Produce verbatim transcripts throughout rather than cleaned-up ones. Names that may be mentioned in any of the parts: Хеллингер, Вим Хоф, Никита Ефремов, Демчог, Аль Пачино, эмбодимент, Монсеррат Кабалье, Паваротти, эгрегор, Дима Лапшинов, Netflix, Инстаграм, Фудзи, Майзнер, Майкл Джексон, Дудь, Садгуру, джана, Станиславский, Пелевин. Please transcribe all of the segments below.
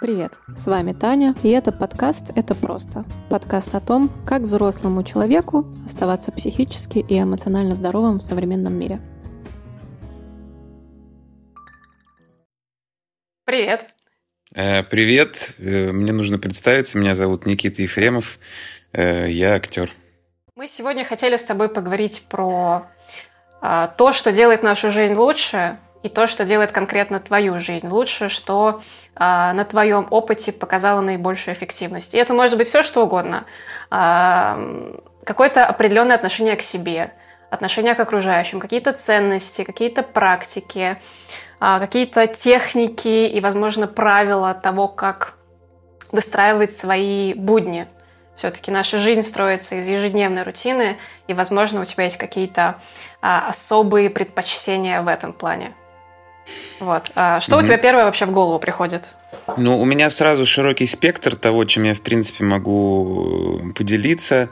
Привет, с вами Таня, и это подкаст «Это просто». Подкаст о том, как взрослому человеку оставаться психически и эмоционально здоровым в современном мире. Привет. Привет, мне нужно представиться, меня зовут Никита Ефремов, я актер. Мы сегодня хотели с тобой поговорить про то, что делает нашу жизнь лучше, и то, что делает конкретно твою жизнь лучше, что э, на твоем опыте показало наибольшую эффективность. И это может быть все, что угодно. Э, какое-то определенное отношение к себе, отношение к окружающим, какие-то ценности, какие-то практики, э, какие-то техники и, возможно, правила того, как выстраивать свои будни. Все-таки наша жизнь строится из ежедневной рутины, и, возможно, у тебя есть какие-то э, особые предпочтения в этом плане. Вот. А что mm-hmm. у тебя первое вообще в голову приходит? Ну, у меня сразу широкий спектр того, чем я, в принципе, могу поделиться.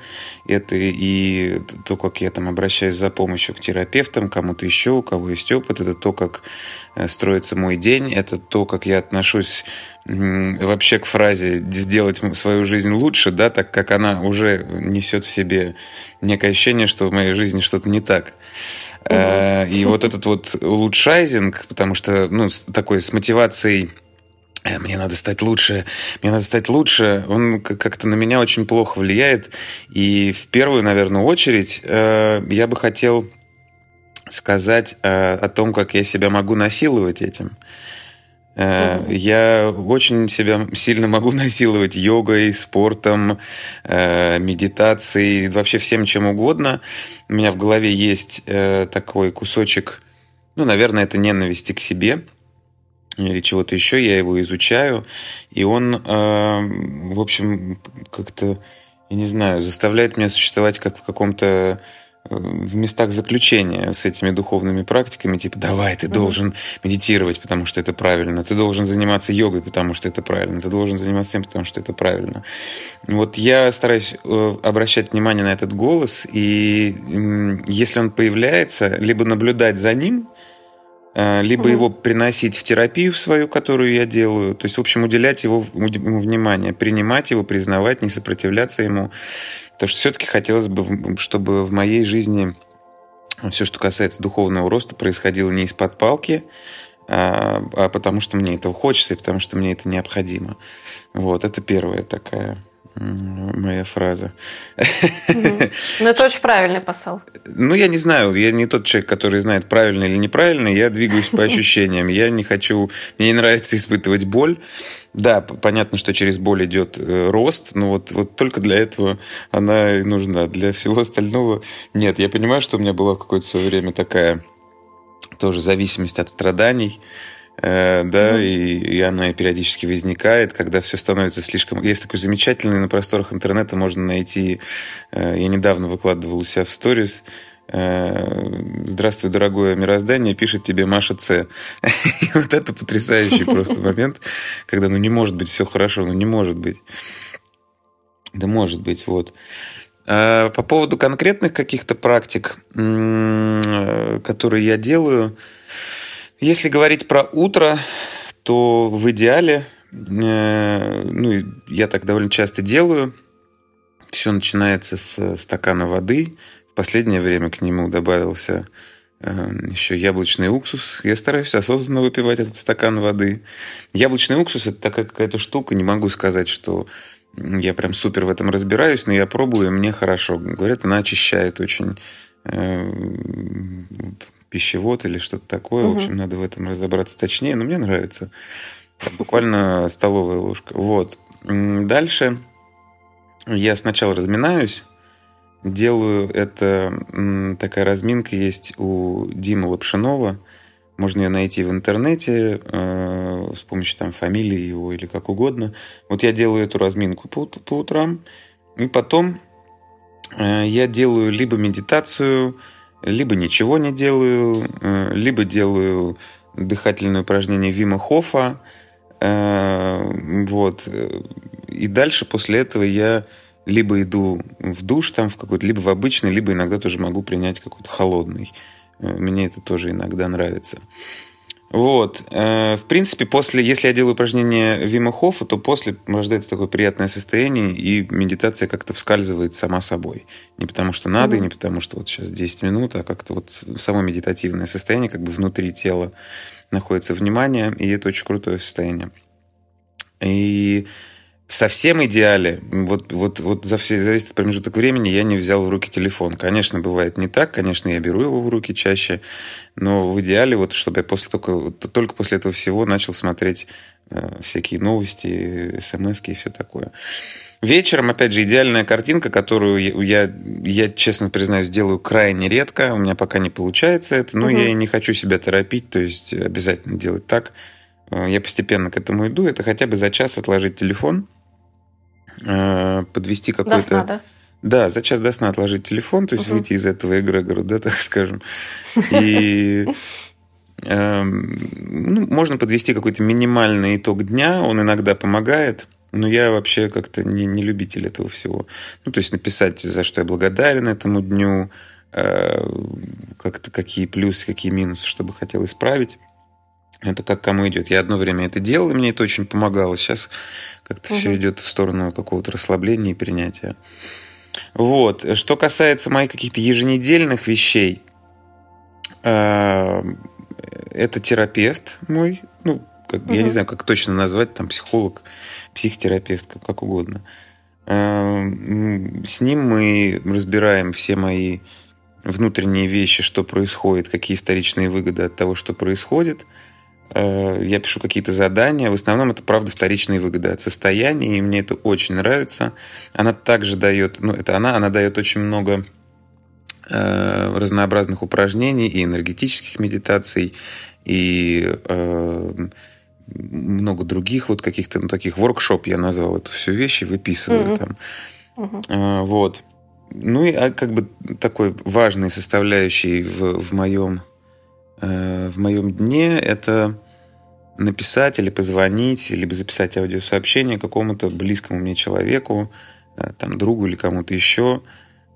Это и то, как я там обращаюсь за помощью к терапевтам, кому-то еще, у кого есть опыт. Это то, как строится мой день. Это то, как я отношусь вообще к фразе «сделать свою жизнь лучше», да, так как она уже несет в себе некое ощущение, что в моей жизни что-то не так. Mm-hmm. И вот этот вот улучшайзинг, потому что, ну, такой с мотивацией... Мне надо стать лучше, мне надо стать лучше. Он как-то на меня очень плохо влияет. И в первую, наверное, очередь я бы хотел сказать о том, как я себя могу насиловать этим. Mm-hmm. Я очень себя сильно могу насиловать йогой, спортом, медитацией, вообще всем чем угодно. У меня в голове есть такой кусочек, ну, наверное, это ненависти к себе или чего-то еще, я его изучаю, и он, э, в общем, как-то, я не знаю, заставляет меня существовать как в каком-то, э, в местах заключения с этими духовными практиками, типа, давай, ты mm-hmm. должен медитировать, потому что это правильно, ты должен заниматься йогой, потому что это правильно, ты должен заниматься тем, потому что это правильно. Вот я стараюсь э, обращать внимание на этот голос, и э, если он появляется, либо наблюдать за ним, либо mm-hmm. его приносить в терапию в свою, которую я делаю. То есть, в общем, уделять его, ему внимание, принимать его, признавать, не сопротивляться ему. Потому что все-таки хотелось бы, чтобы в моей жизни все, что касается духовного роста, происходило не из-под палки, а, а потому что мне этого хочется и потому что мне это необходимо. Вот, это первая такая... моя фраза. Mm-hmm. Ну, это очень правильный посыл. Ну, я не знаю, я не тот человек, который знает, правильно или неправильно, я двигаюсь по ощущениям, я не хочу, мне не нравится испытывать боль. Да, понятно, что через боль идет рост, но вот, вот только для этого она и нужна, для всего остального нет. Я понимаю, что у меня была в какое-то свое время такая тоже зависимость от страданий, да, mm-hmm. и, и она периодически возникает, когда все становится слишком... Есть такой замечательный, на просторах интернета можно найти... Я недавно выкладывал у себя в сторис. «Здравствуй, дорогое мироздание», пишет тебе Маша Ц. И вот это потрясающий просто момент, когда, ну, не может быть все хорошо, ну, не может быть. Да может быть, вот. По поводу конкретных каких-то практик, которые я делаю... Если говорить про утро, то в идеале, э, ну, я так довольно часто делаю, все начинается с стакана воды. В последнее время к нему добавился э, еще яблочный уксус. Я стараюсь осознанно выпивать этот стакан воды. Яблочный уксус – это такая какая-то штука, не могу сказать, что я прям супер в этом разбираюсь, но я пробую, и мне хорошо. Говорят, она очищает очень... Э, пищевод или что-то такое. Угу. В общем, надо в этом разобраться точнее, но мне нравится. Там буквально столовая ложка. Вот. Дальше я сначала разминаюсь, делаю это... Такая разминка есть у Димы Лапшинова. Можно ее найти в интернете э, с помощью там фамилии его или как угодно. Вот я делаю эту разминку по, по утрам. И потом э, я делаю либо медитацию... Либо ничего не делаю, либо делаю дыхательные упражнения Вима Хофа. Вот. И дальше после этого я либо иду в душ, там, в какой-то, либо в обычный, либо иногда тоже могу принять какой-то холодный. Мне это тоже иногда нравится. Вот. В принципе, после, если я делаю упражнения Вима Хофа, то после рождается такое приятное состояние, и медитация как-то вскальзывает сама собой. Не потому что надо, mm-hmm. и не потому что вот сейчас десять минут, а как-то вот само медитативное состояние, как бы внутри тела находится внимание, и это очень крутое состояние. И в совсем идеале, вот, вот, вот за, все, за весь этот промежуток времени я не взял в руки телефон. Конечно, бывает не так, конечно, я беру его в руки чаще, но в идеале, вот, чтобы я после, только, только после этого всего начал смотреть э, всякие новости, смс-ки и все такое. Вечером, опять же, идеальная картинка, которую я, я, я, честно признаюсь, делаю крайне редко, у меня пока не получается это, но угу. я и не хочу себя торопить, то есть обязательно делать так. Я постепенно к этому иду. Это хотя бы за час отложить телефон, подвести какой-то... До сна, да? Да, за час до сна отложить телефон, то есть угу. выйти из этого эгрегора, да, так скажем. И ну, можно подвести какой-то минимальный итог дня, он иногда помогает, но я вообще как-то не, не любитель этого всего. Ну, то есть написать, за что я благодарен этому дню, как-то какие плюсы, какие минусы, что бы хотел исправить. Это как кому идет. Я одно время это делал, и мне это очень помогало. Сейчас как-то угу. все идет в сторону какого-то расслабления и принятия. Вот. Что касается моих каких-то еженедельных вещей, это терапевт мой. Ну, как, угу. я не знаю, как точно назвать, там психолог, психотерапевт, как, как угодно. С ним мы разбираем все мои внутренние вещи, что происходит, какие вторичные выгоды от того, что происходит. Я пишу какие-то задания. В основном это, правда, вторичные выгоды от состояния, и мне это очень нравится. Она также дает, ну, это она, она дает очень много э, разнообразных упражнений и энергетических медитаций, и э, много других вот каких-то, ну, таких воркшоп, я назвал эту всю вещь, и выписываю mm-hmm. там. Mm-hmm. Э, вот. Ну, и как бы такой важной составляющей в, в моем... в моем дне это написать или позвонить, либо записать аудиосообщение какому-то близкому мне человеку, там, другу или кому-то еще,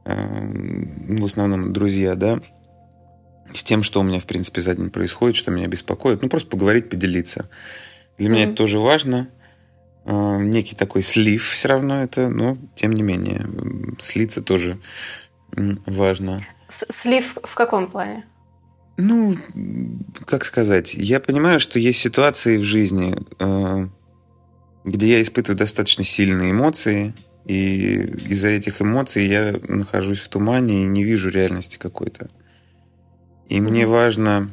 в основном друзья, да, с тем, что у меня, в принципе, за день происходит, что меня беспокоит. Ну, просто поговорить, поделиться. Для mm-hmm. меня это тоже важно. Некий такой слив все равно это, но тем не менее. Слиться тоже важно. Слив в каком плане? Ну, как сказать, я понимаю, что есть ситуации в жизни, где я испытываю достаточно сильные эмоции, и из-за этих эмоций я нахожусь в тумане и не вижу реальности какой-то. И мне важно,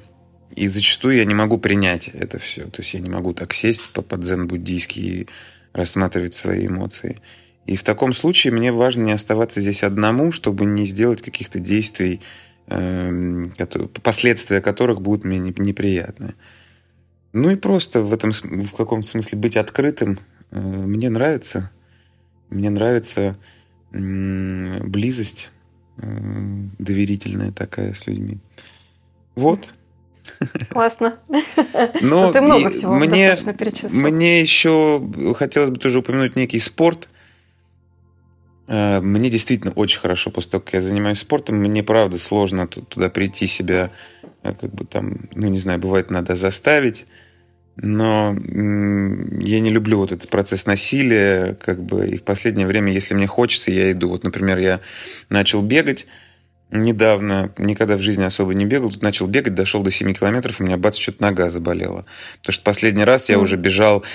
и зачастую я не могу принять это все, то есть я не могу так сесть под дзен-буддийский и рассматривать свои эмоции. И в таком случае мне важно не оставаться здесь одному, чтобы не сделать каких-то действий, последствия которых будут мне неприятны. Ну и просто в этом, в каком-то смысле быть открытым мне нравится. Мне нравится близость доверительная такая с людьми. Вот. Классно. Но ты много всего мне, достаточно перечислил. Мне еще хотелось бы тоже упомянуть некий спорт. Мне действительно очень хорошо после того, как я занимаюсь спортом. Мне, правда, сложно туда прийти себя, как бы там, ну, не знаю, бывает, надо заставить. Но я не люблю вот этот процесс насилия, как бы, и в последнее время, если мне хочется, я иду. Вот, например, я начал бегать недавно, никогда в жизни особо не бегал. Тут начал бегать, дошел до семи километров, у меня, бац, что-то нога заболела. Потому что последний раз я mm. уже бежал,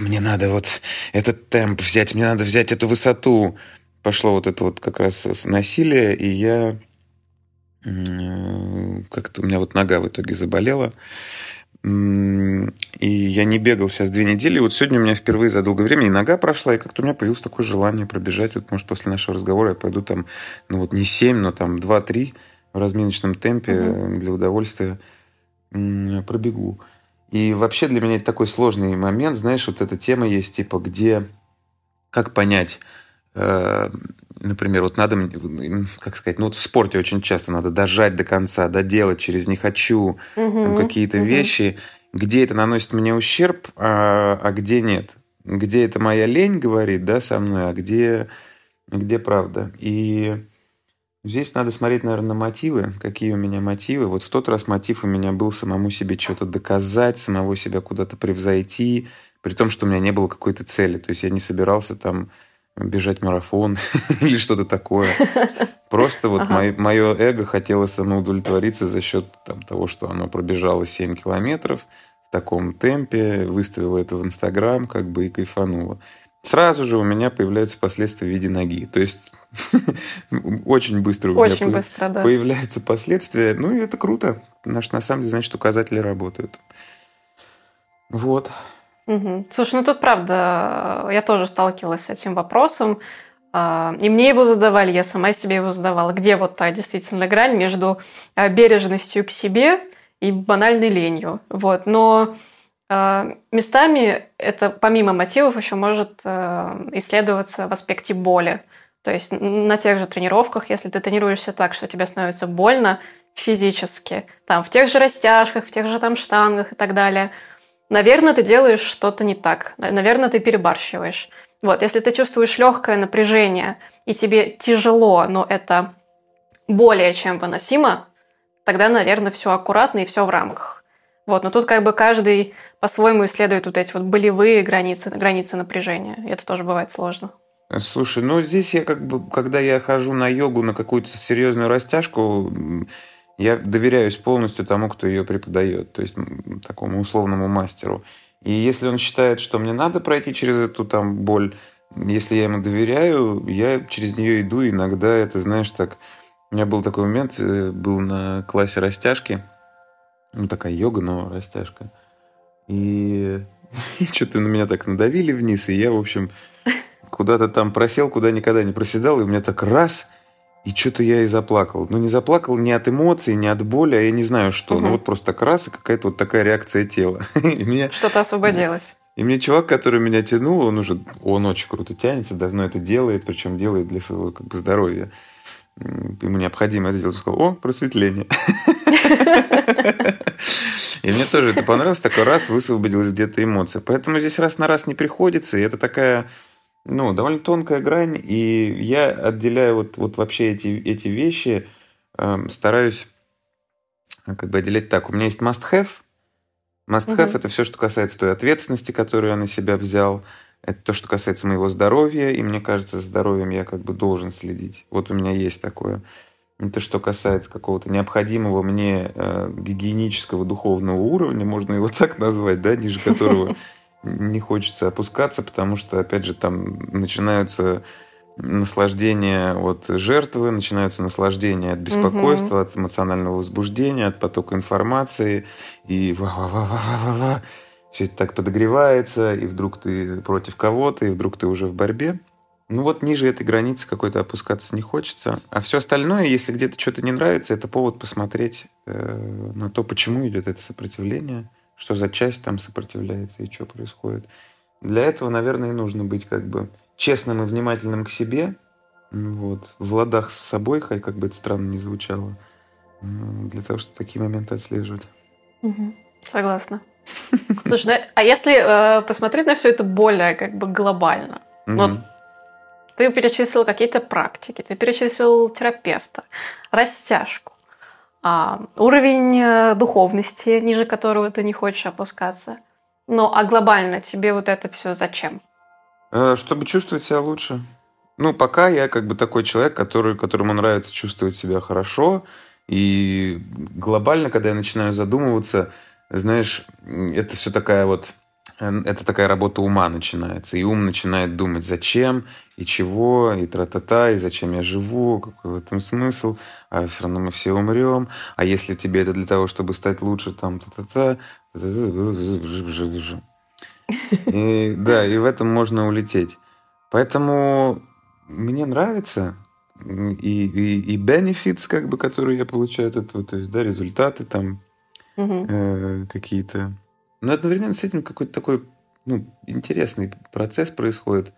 мне надо вот этот темп взять, мне надо взять эту высоту. Пошло вот это вот как раз насилие, и я как-то у меня вот нога в итоге заболела. И я не бегал сейчас две недели. И вот сегодня у меня впервые за долгое время и нога прошла, и как-то у меня появилось такое желание пробежать. Вот, может, после нашего разговора я пойду там, ну вот не семь, но там два-три в разминочном темпе mm-hmm. для удовольствия пробегу. И вообще для меня это такой сложный момент. Знаешь, вот эта тема есть, типа, где... Как понять... Например, вот надо, как сказать, ну вот в спорте очень часто надо дожать до конца, доделать через «не хочу», угу, там какие-то угу. вещи, где это наносит мне ущерб, а, а где нет. Где это моя лень говорит, да, со мной, а где, где правда. И Здесь надо смотреть, наверное, на мотивы. Какие у меня мотивы? Вот в тот раз мотив у меня был самому себе что-то доказать, самого себя куда-то превзойти, при том, что у меня не было какой-то цели. То есть я не собирался там бежать марафон или что-то такое. Просто вот ага. мое эго хотело самоудовлетвориться за счет там, того, что оно пробежало семь километров в таком темпе, выставило это в Инстаграм, как бы и кайфануло. Сразу же у меня появляются последствия в виде ноги. То есть очень быстро у очень меня быстро, по... да. появляются последствия. Ну и это круто. Наш, на самом деле, значит, указатели работают. Вот. Угу. Слушай, ну тут правда, я тоже сталкивалась с этим вопросом. И мне его задавали, я сама себе его задавала. Где вот та действительно грань между бережностью к себе и банальной ленью. Вот. Но местами это помимо мотивов еще может исследоваться в аспекте боли. То есть на тех же тренировках, если ты тренируешься так, что тебе становится больно физически, там, в тех же растяжках, в тех же там штангах и так далее, наверное, ты делаешь что-то не так. Наверное, ты перебарщиваешь. Вот, если ты чувствуешь легкое напряжение, и тебе тяжело, но это более чем выносимо, тогда, наверное, все аккуратно и все в рамках. Вот, но тут как бы каждый по-своему исследует вот эти вот болевые границы, границы напряжения. И это тоже бывает сложно. Слушай, ну здесь я как бы, когда я хожу на йогу, на какую-то серьезную растяжку, я доверяюсь полностью тому, кто ее преподает, то есть такому условному мастеру. И если он считает, что мне надо пройти через эту там боль, если я ему доверяю, я через нее иду. Иногда это, знаешь, так... У меня был такой момент, был на классе растяжки. Ну, такая йога, но растяжка. И, и что-то на меня так надавили вниз, и я, в общем, куда-то там просел, куда никогда не проседал, и у меня так раз... И что-то я и заплакал. Ну, не заплакал не от эмоций, не от боли, а я не знаю что. Угу. Ну, вот просто так раз, и какая-то вот такая реакция тела. меня... Что-то освободилось. И мне чувак, который меня тянул, он уже... Он очень круто тянется, давно это делает, причем делает для своего как бы здоровья. Ему необходимо это делать. Он сказал: о, просветление. И мне тоже это понравилось. Такой раз высвободилась где-то эмоция. Поэтому здесь раз на раз не приходится, и это такая... Ну, довольно тонкая грань, и я отделяю вот, вот вообще эти, эти вещи, э, стараюсь как бы отделять так. У меня есть must-have. Must-have mm-hmm. – это все, что касается той ответственности, которую я на себя взял. Это то, что касается моего здоровья, и мне кажется, за здоровьем я как бы должен следить. Вот у меня есть такое. Это что касается какого-то необходимого мне э, гигиенического духовного уровня, можно его так назвать, да, ниже которого... не хочется опускаться, потому что, опять же, там начинаются наслаждения от жертвы, начинаются наслаждения от беспокойства, mm-hmm. от эмоционального возбуждения, от потока информации. И ва-ва-ва-ва-ва-ва-ва. Все это так подогревается, и вдруг ты против кого-то, и вдруг ты уже в борьбе. Ну вот ниже этой границы какой-то опускаться не хочется. А все остальное, если где-то что-то не нравится, это повод посмотреть э, на то, почему идет это сопротивление. Что за часть там сопротивляется и что происходит. Для этого, наверное, и нужно быть как бы честным и внимательным к себе, вот, в ладах с собой, хоть как бы это странно не звучало, для того, чтобы такие моменты отслеживать. Угу. Согласна. Слушай, а если посмотреть на все это более как бы глобально? Ты перечислил какие-то практики, ты перечислил терапевта, растяжку, Uh, уровень духовности, ниже которого ты не хочешь опускаться. Ну, а глобально тебе вот это все зачем? Чтобы чувствовать себя лучше. Ну, пока я как бы такой человек, который, которому нравится чувствовать себя хорошо. И глобально, когда я начинаю задумываться, знаешь, это все такая вот... Это такая работа ума начинается. И ум начинает думать, зачем, и чего, и тра-та-та, и зачем я живу, какой в этом смысл, а все равно мы все умрем. А если тебе это для того, чтобы стать лучше, там, та-та-та, и, да, и в этом можно улететь. Поэтому мне нравится и, и, и benefits, как бы, которые я получаю от этого, то есть, да, результаты там mm-hmm. э, какие-то. Но одновременно с этим какой-то такой, ну, интересный процесс происходит.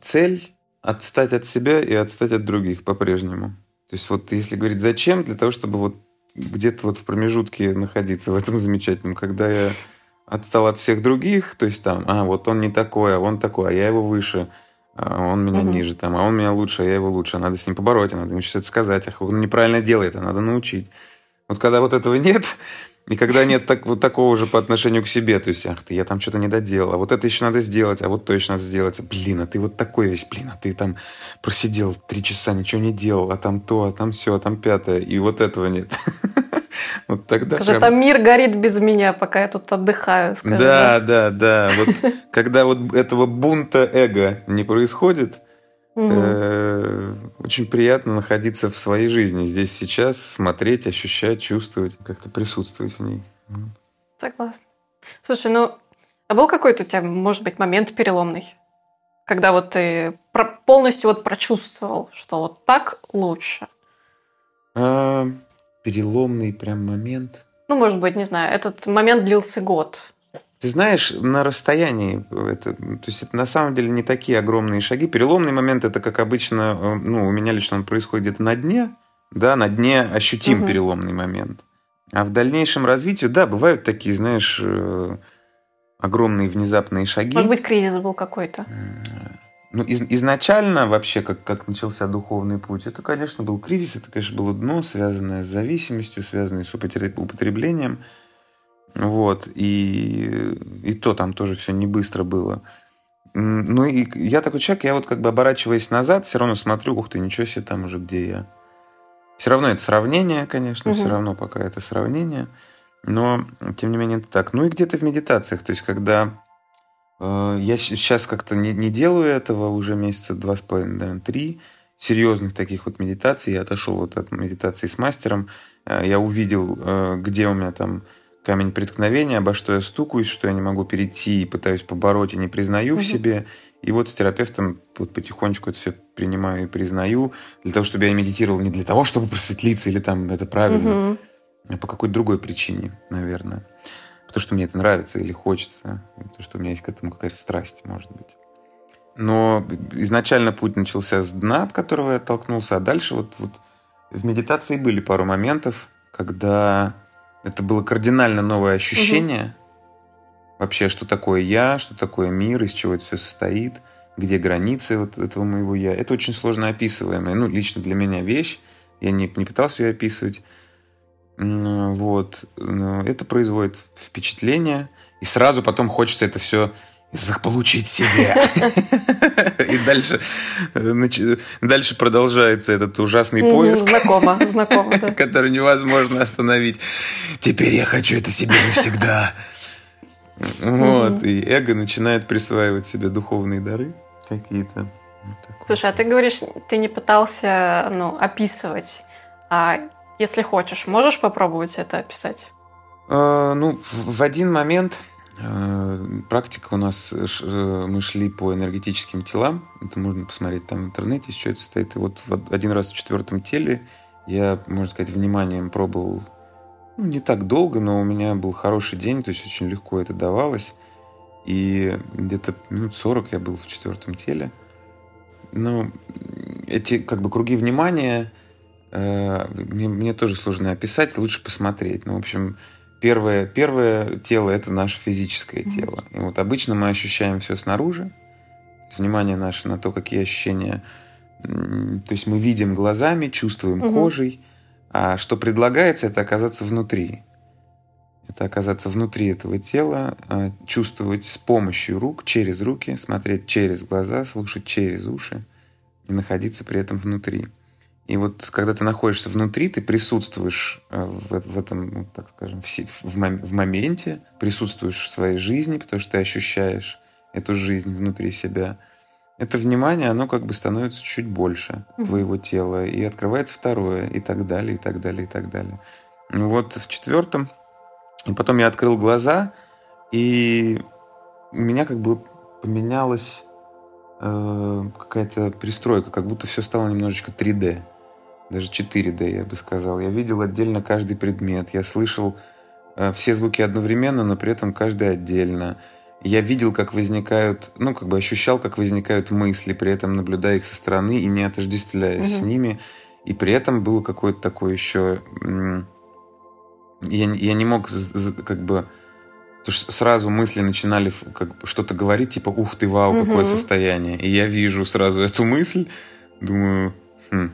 Цель – отстать от себя и отстать от других по-прежнему. То есть вот если говорить «зачем?», для того, чтобы вот где-то вот в промежутке находиться в этом замечательном, когда я отстал от всех других, то есть там, а, вот он не такой, а он такой, а я его выше, а он меня mm-hmm. ниже, там, а он меня лучше, а я его лучше. Надо с ним побороть, надо ему сейчас это сказать. Ах, он неправильно делает, а надо научить. Вот когда вот этого нет, и когда нет так, вот такого же по отношению к себе, то есть, ах ты, я там что-то не доделал, а вот это еще надо сделать, а вот то еще надо сделать. Блин, а ты вот такой весь, блин, а ты там просидел три часа, ничего не делал, а там то, а там все, а там пятое, и вот этого нет. Вот тогда скажи, прям... там мир горит без меня, пока я тут отдыхаю. Скажи, да, да, да, да. Вот когда вот этого бунта эго не происходит, очень приятно находиться в своей жизни здесь сейчас, смотреть, ощущать, чувствовать, как-то присутствовать в ней. Согласна. Слушай, ну, а был какой-то у тебя, может быть, момент переломный, когда вот ты полностью вот прочувствовал, что вот так лучше? Переломный прям момент. Ну, может быть, не знаю. Этот момент длился год. Ты знаешь, на расстоянии это, то есть это на самом деле не такие огромные шаги. Переломный момент это, как обычно, ну, у меня лично он происходит где-то на дне, да, на дне ощутим угу. переломный момент. А в дальнейшем развитии, да, бывают такие, знаешь, огромные внезапные шаги. Может быть, кризис был какой-то. Ну, из, изначально вообще, как, как начался духовный путь, это, конечно, был кризис, это, конечно, было дно, связанное с зависимостью, связанное с употреблением. Вот. И, и то там тоже все не быстро было. Ну, и я такой человек, я вот как бы оборачиваясь назад, все равно смотрю, ух ты, ничего себе, там уже где я. Все равно это сравнение, конечно, угу. все равно пока это сравнение. Но, тем не менее, это так. Ну, и где-то в медитациях, то есть, когда... Я сейчас как-то не, не делаю этого уже месяца два с половиной, наверное, три серьезных таких вот медитаций. Я отошел вот от медитации с мастером. Я увидел, где у меня там камень преткновения, обо что я стукаюсь, что я не могу перейти и пытаюсь побороть, и не признаю mm-hmm. в себе. И вот с терапевтом вот потихонечку это все принимаю и признаю. Для того, чтобы я медитировал не для того, чтобы просветлиться или там это правильно, mm-hmm. а по какой-то другой причине, наверное. То, что мне это нравится или хочется, то, что у меня есть к этому какая-то страсть, может быть. Но изначально путь начался с дна, от которого я оттолкнулся, а дальше вот, вот в медитации были пару моментов, когда это было кардинально новое ощущение угу. вообще, что такое я, что такое мир, из чего это все состоит, где границы вот этого моего я. Это очень сложно описываемая, ну, лично для меня вещь, я не, не пытался ее описывать. Вот. Это производит впечатление, и сразу потом хочется это все заполучить себе. И дальше, дальше продолжается этот ужасный поиск. Знакомо, знакомо, да. Который невозможно остановить. Теперь я хочу это себе навсегда. Вот. И эго начинает присваивать себе духовные дары какие-то. Слушай, а ты говоришь, ты не пытался описывать, а если хочешь, можешь попробовать это описать? Э, ну, в один момент э, практика у нас, ш, мы шли по энергетическим телам, это можно посмотреть там в интернете, из чего это состоит. И вот один раз в четвертом теле я, можно сказать, вниманием пробовал, ну, не так долго, но у меня был хороший день, то есть очень легко это давалось. И где-то минут сорок я был в четвертом теле. Ну, эти как бы круги внимания... Мне, мне тоже сложно описать, лучше посмотреть. Ну, в общем, первое, первое тело – это наше физическое mm-hmm. тело. И вот обычно мы ощущаем все снаружи. Внимание наше на то, какие ощущения. То есть мы видим глазами, чувствуем mm-hmm. кожей. А что предлагается – это оказаться внутри. Это оказаться внутри этого тела, чувствовать с помощью рук, через руки, смотреть через глаза, слушать через уши и находиться при этом внутри. И вот когда ты находишься внутри, ты присутствуешь в, в этом, ну, так скажем, в, в, мом, в моменте, присутствуешь в своей жизни, потому что ты ощущаешь эту жизнь внутри себя. Это внимание, оно как бы становится чуть больше твоего тела, и открывается второе, и так далее, и так далее, и так далее. Ну вот в четвертом, и потом я открыл глаза, и у меня как бы поменялось... э, какая-то пристройка, как будто все стало немножечко три дэ. Даже четыре дэ, я бы сказал. Я видел отдельно каждый предмет. Я слышал э, все звуки одновременно, но при этом каждый отдельно. Я видел, как возникают... Ну, как бы ощущал, как возникают мысли, при этом наблюдая их со стороны и не отождествляясь mm-hmm. с ними. И при этом было какое-то такое еще... М- я, я не мог, как бы... Потому что сразу мысли начинали как, что-то говорить, типа, ух ты, вау, какое угу. состояние. И я вижу сразу эту мысль, думаю, хм.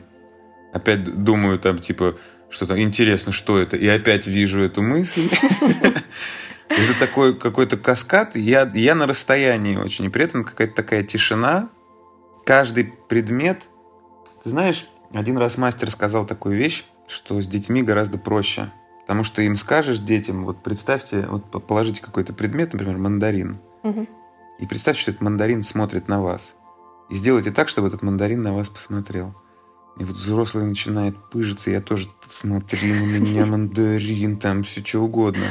Опять думаю там, типа, что-то интересно, что это. И опять вижу эту мысль. Это такой какой-то каскад. Я, я на расстоянии очень. И при этом какая-то такая тишина. Каждый предмет... Ты знаешь, один раз мастер сказал такую вещь, что с детьми гораздо проще. Потому что им скажешь, детям, вот представьте, вот положите какой-то предмет, например, мандарин. Угу. И представьте, что этот мандарин смотрит на вас. И сделайте так, чтобы этот мандарин на вас посмотрел. И вот взрослый начинает пыжиться, я тоже, смотри на меня, мандарин, там все что угодно.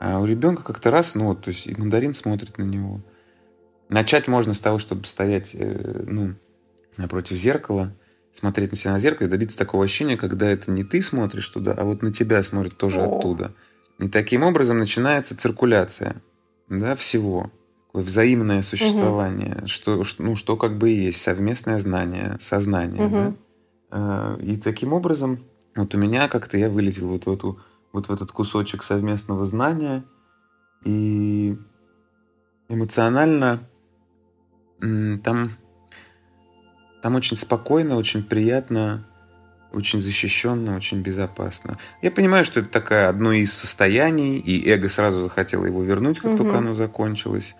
А у ребенка как-то раз, ну вот, то есть и мандарин смотрит на него. Начать можно с того, чтобы стоять, ну, напротив зеркала, смотреть на себя на зеркало и добиться такого ощущения, когда это не ты смотришь туда, а вот на тебя смотрит тоже О. оттуда. И таким образом начинается циркуляция, да, всего. Такое взаимное существование, угу. что, ну, что как бы и есть, совместное знание, сознание. Угу. Да? И таким образом вот у меня как-то я вылетел вот в эту... вот в этот кусочек совместного знания. И эмоционально там, там очень спокойно, очень приятно, очень защищенно, очень безопасно. Я понимаю, что это такое одно из состояний, и эго сразу захотело его вернуть, как угу. только оно закончилось.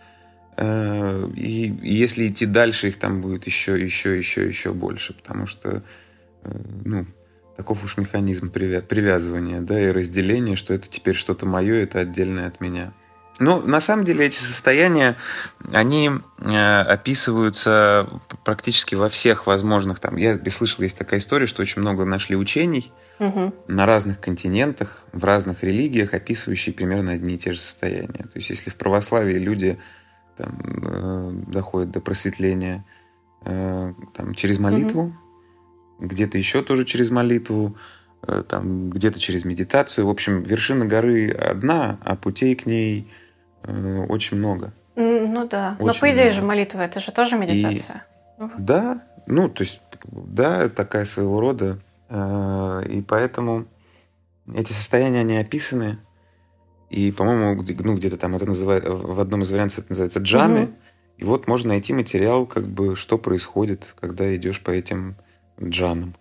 И если идти дальше, их там будет еще, еще, еще, еще больше, потому что, ну... Таков уж механизм привязывания, да, и разделения, что это теперь что-то мое, это отдельное от меня. Но на самом деле эти состояния, они описываются практически во всех возможных. Там, я слышал, есть такая история, что очень много нашли учений угу. на разных континентах, в разных религиях, описывающие примерно одни и те же состояния. То есть если в православии люди там, доходят до просветления там, через молитву, угу. где-то еще тоже через молитву, там, где-то через медитацию. В общем, вершина горы одна, а путей к ней э, очень много. Ну да. Очень Но по идее много. Же молитва, это же тоже медитация. И... Угу. Да, ну то есть, да, такая своего рода. Э, и поэтому эти состояния, они описаны. И, по-моему, ну, где-то там это называют, в одном из вариантов это называется джаны. Угу. И вот можно найти материал, как бы, что происходит, когда идешь по этим джаном.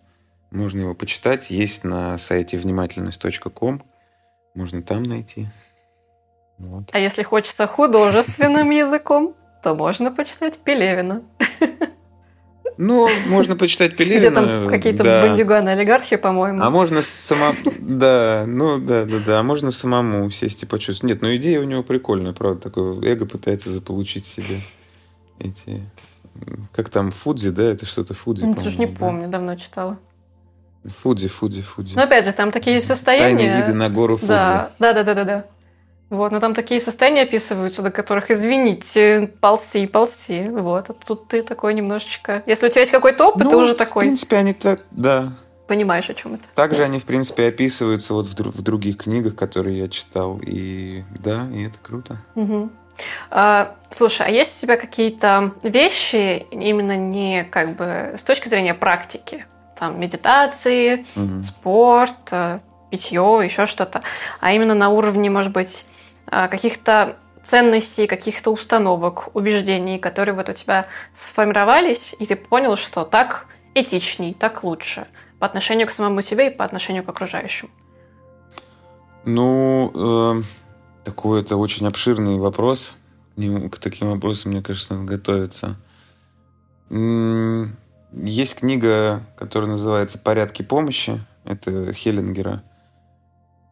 Можно его почитать. Есть на сайте внимательность точка ком. Можно там найти. Вот. А если хочется художественным языком, то можно почитать Пелевина. Ну, можно почитать Пелевина. Где там какие-то да. бандюганы-олигархи, по-моему. А можно самому... Да, ну да, да, да. Можно самому сесть и почувствовать. Нет, ну идея у него прикольная, правда. Такое эго пытается заполучить себе эти... Как там, Фудзи, да? Это что-то Фудзи, ну, по-моему. Уж не да? помню, давно читала. Фудзи, Фудзи, Фудзи. Но опять же, там такие состояния... Тайные виды на гору Фудзи. Да, да, да, да, да, да. Вот, но там такие состояния описываются, до которых, извините, ползти, ползти. Вот, а тут ты такой немножечко... Если у тебя есть какой-то опыт, ну, ты уже такой... в принципе, они так, да. Понимаешь, о чем это. Также они, в принципе, описываются вот в, друг, в других книгах, которые я читал. И да, и это круто. Угу. Слушай, а есть у тебя какие-то вещи, именно не как бы с точки зрения практики, там медитации, угу. спорт, питье, еще что-то, а именно на уровне, может быть, каких-то ценностей, каких-то установок, убеждений, которые вот у тебя сформировались, и ты понял, что так этичней, так лучше по отношению к самому себе и по отношению к окружающим? Ну... Э... Такой это очень обширный вопрос. К таким вопросам, мне кажется, надо готовиться. Есть книга, которая называется «Порядки помощи». Это Хеллингера.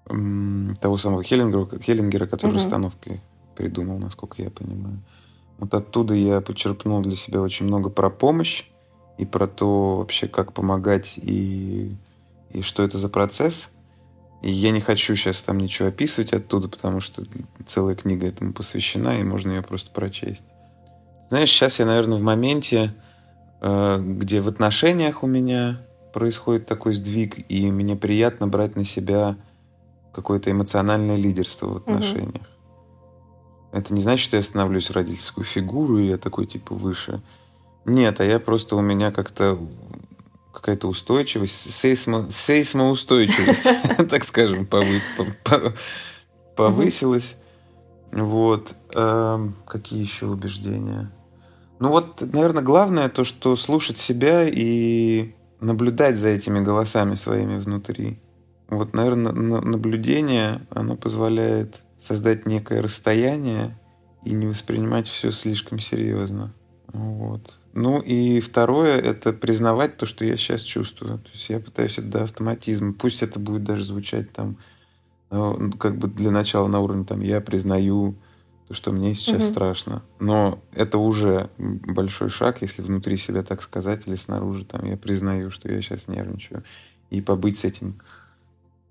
Того самого Хеллингера, Хеллингера который угу. расстановки придумал, насколько я понимаю. Вот оттуда я почерпнул для себя очень много про помощь и про то вообще, как помогать и, и что это за процесс. И я не хочу сейчас там ничего описывать оттуда, потому что целая книга этому посвящена, и можно ее просто прочесть. Знаешь, сейчас я, наверное, в моменте, где в отношениях у меня происходит такой сдвиг, и мне приятно брать на себя какое-то эмоциональное лидерство в отношениях. Угу. Это не значит, что я становлюсь в родительскую фигуру, и я такой типа выше. Нет, а я просто у меня как-то... какая-то устойчивость, сейсмо, сейсмоустойчивость, так скажем, повысилась. Вот. Эм, какие еще убеждения? Ну вот, наверное, главное то, что слушать себя и наблюдать за этими голосами своими внутри. Вот, наверное, наблюдение, оно позволяет создать некое расстояние и не воспринимать все слишком серьезно. Вот. Ну и второе — это признавать то, что я сейчас чувствую. То есть я пытаюсь это до автоматизма. Пусть это будет даже звучать там, как бы для начала на уровне там «я признаю», что мне сейчас угу. страшно. Но это уже большой шаг, если внутри себя так сказать, или снаружи там я признаю, что я сейчас нервничаю, и побыть с этим